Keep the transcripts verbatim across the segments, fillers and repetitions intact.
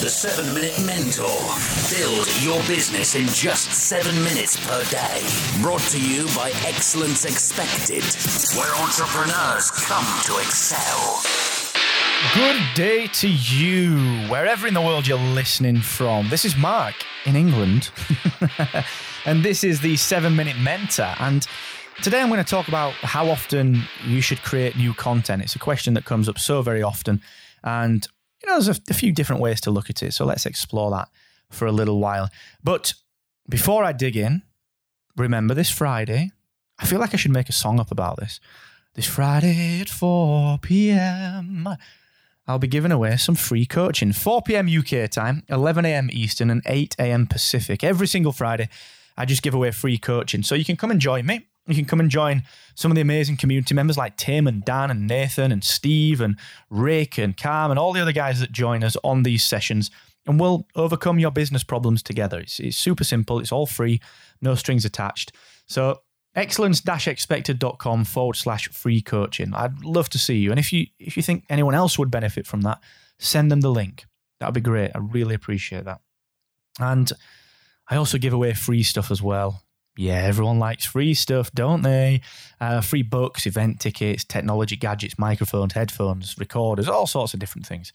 The seven Minute Mentor. Build your business in just seven minutes per day. Brought to you by Excellence Expected, where entrepreneurs come to excel. Good day to you, wherever in the world you're listening from. This is Mark in England, and this is the seven Minute Mentor. And today I'm going to talk about how often you should create new content. It's a question that comes up so very often, and you know, there's a, a few different ways to look at it. So let's explore that for a little while. But before I dig in, remember this Friday, I feel like I should make a song up about this. This Friday at four p.m., I'll be giving away some free coaching. four p.m. U K time, eleven a.m. Eastern and eight a.m. Pacific. Every single Friday, I just give away free coaching. So you can come and join me. You can come and join some of the amazing community members like Tim and Dan and Nathan and Steve and Rick and Cam and all the other guys that join us on these sessions, and we'll overcome your business problems together. It's, it's super simple. It's all free, no strings attached. So excellence-expected.com forward slash free coaching. I'd love to see you. And if you if you think anyone else would benefit from that, send them the link. That'd be great. I really appreciate that. And I also give away free stuff as well. Yeah, everyone likes free stuff, don't they? Uh, free books, event tickets, technology gadgets, microphones, headphones, recorders, all sorts of different things.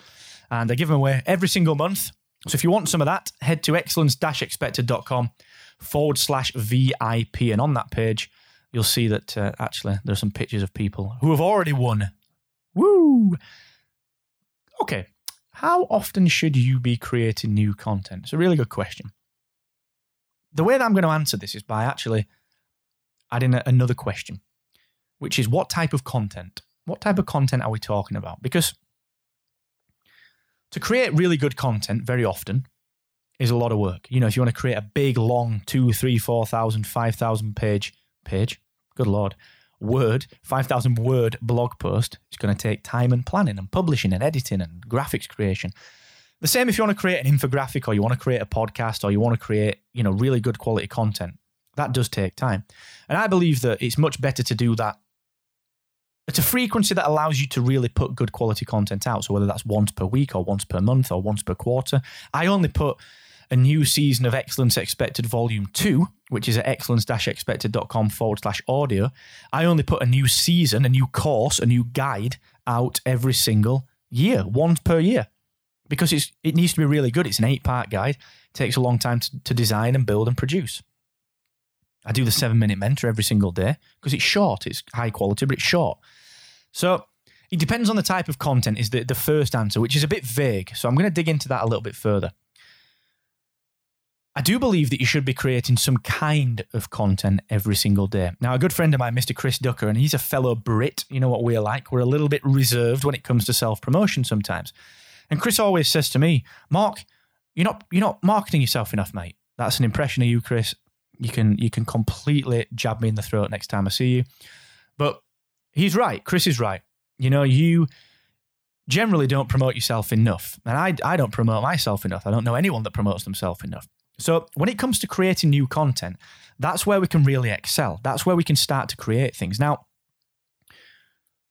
And I give them away every single month. So if you want some of that, head to excellence-expected.com forward slash VIP. And on that page, you'll see that uh, actually there are some pictures of people who have already won. Woo! Okay, how often should you be creating new content? It's a really good question. The way that I'm going to answer this is by actually adding a, another question, which is what type of content? What type of content are we talking about? Because to create really good content very often is a lot of work. You know, if you want to create a big, long, two, three, four thousand, five thousand page, page, good Lord, word, five thousand word blog post, it's going to take time and planning and publishing and editing and graphics creation. The same if you want to create an infographic or you want to create a podcast or you want to create, you know, really good quality content. That does take time. And I believe that it's much better to do that at a frequency that allows you to really put good quality content out. So whether that's once per week or once per month or once per quarter. I only put a new season of Excellence Expected Volume two, which is at excellence-expected.com forward slash audio. I only put a new season, a new course, a new guide out every single year, once per year. Because it's, it needs to be really good. It's an eight-part guide. It takes a long time to, to design and build and produce. I do the seven-minute mentor every single day because it's short. It's high quality, but it's short. So it depends on the type of content is the, the first answer, which is a bit vague. So I'm going to dig into that a little bit further. I do believe that you should be creating some kind of content every single day. Now, a good friend of mine, Mister Chris Ducker, and he's a fellow Brit. You know what we're like. We're a little bit reserved when it comes to self-promotion sometimes. And Chris always says to me, Mark, you're not you're not marketing yourself enough, mate. That's an impression of you, Chris. You can you can completely jab me in the throat next time I see you. But he's right. Chris is right. You know, you generally don't promote yourself enough. And I, I don't promote myself enough. I don't know anyone that promotes themselves enough. So when it comes to creating new content, that's where we can really excel. That's where we can start to create things. Now,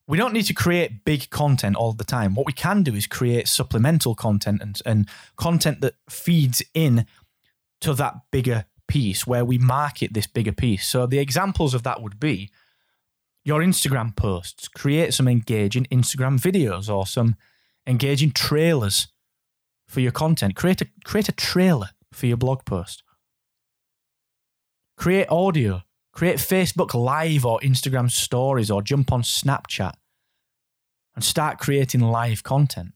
we don't need to create big content all the time. What we can do is create supplemental content and, and content that feeds in to that bigger piece where we market this bigger piece. So the examples of that would be your Instagram posts. Create some engaging Instagram videos or some engaging trailers for your content. Create a, create a trailer for your blog post. Create audio. Create Facebook Live or Instagram stories or jump on Snapchat and start creating live content.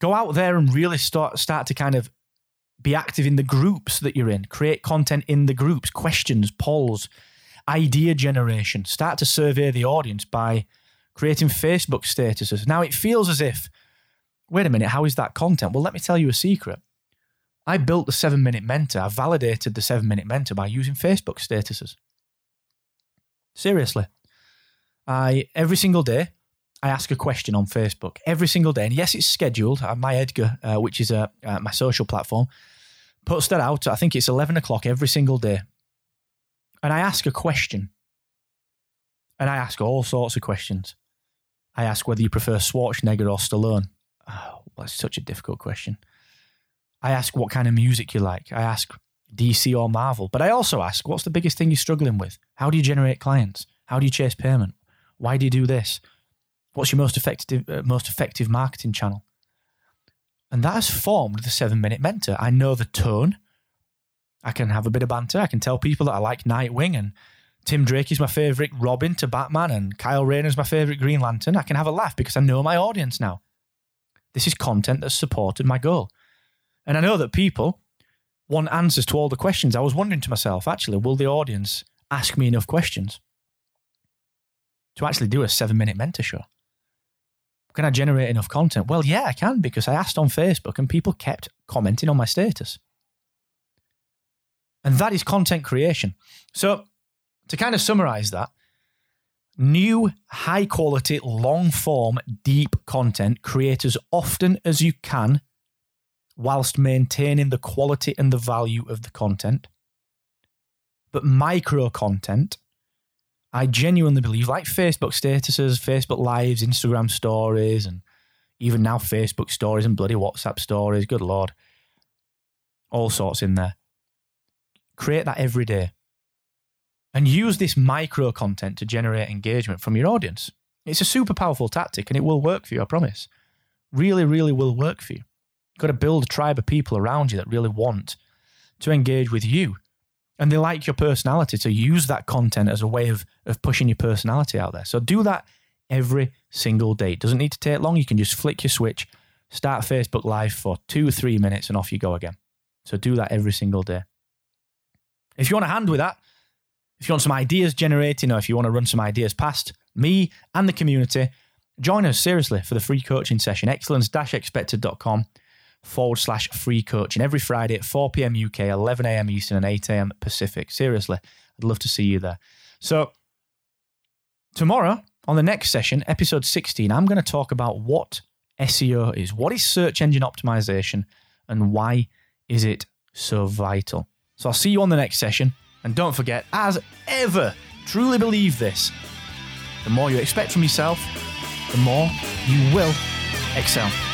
Go out there and really start, start to kind of be active in the groups that you're in. Create content in the groups, questions, polls, idea generation. Start to survey the audience by creating Facebook statuses. Now it feels as if, wait a minute, how is that content? Well, let me tell you a secret. I built the seven-minute mentor. I validated the seven-minute mentor by using Facebook statuses. Seriously. I every single day, I ask a question on Facebook. Every single day. And yes, it's scheduled. My Edgar, uh, which is uh, uh, my social platform, puts that out. I think it's eleven o'clock every single day. And I ask a question. And I ask all sorts of questions. I ask whether you prefer Schwarzenegger or Stallone. Oh, that's such a difficult question. I ask what kind of music you like. I ask D C or Marvel. But I also ask, what's the biggest thing you're struggling with? How do you generate clients? How do you chase payment? Why do you do this? What's your most effective uh, most effective marketing channel? And that has formed the seven-minute mentor. I know the tone. I can have a bit of banter. I can tell people that I like Nightwing and Tim Drake is my favourite Robin to Batman and Kyle Rayner is my favourite Green Lantern. I can have a laugh because I know my audience now. This is content that's supported my goal. And I know that people want answers to all the questions. I was wondering to myself, actually, will the audience ask me enough questions to actually do a seven-minute mentor show? Can I generate enough content? Well, yeah, I can, because I asked on Facebook and people kept commenting on my status. And that is content creation. So to kind of summarize that, new, high-quality, long-form, deep content, create as often as you can whilst maintaining the quality and the value of the content. But micro-content, I genuinely believe, like Facebook statuses, Facebook Lives, Instagram stories, and even now Facebook stories and bloody WhatsApp stories, good Lord, all sorts in there. Create that every day. And use this micro content to generate engagement from your audience. It's a super powerful tactic and it will work for you, I promise. Really, really will work for you. You've got to build a tribe of people around you that really want to engage with you. And they like your personality, so use that content as a way of, of pushing your personality out there. So do that every single day. It doesn't need to take long. You can just flick your switch, start Facebook Live for two, three minutes and off you go again. So do that every single day. If you want a hand with that, if you want some ideas generating or if you want to run some ideas past me and the community, join us seriously for the free coaching session, excellence expected dot com forward slash free coaching every Friday at four p.m. U K, eleven a.m. Eastern and eight a.m. Pacific. Seriously, I'd love to see you there. So tomorrow on the next session, episode sixteen, I'm going to talk about what S E O is, what is search engine optimization and why is it so vital? So I'll see you on the next session. And don't forget, as ever, truly believe this. The more you expect from yourself, the more you will excel.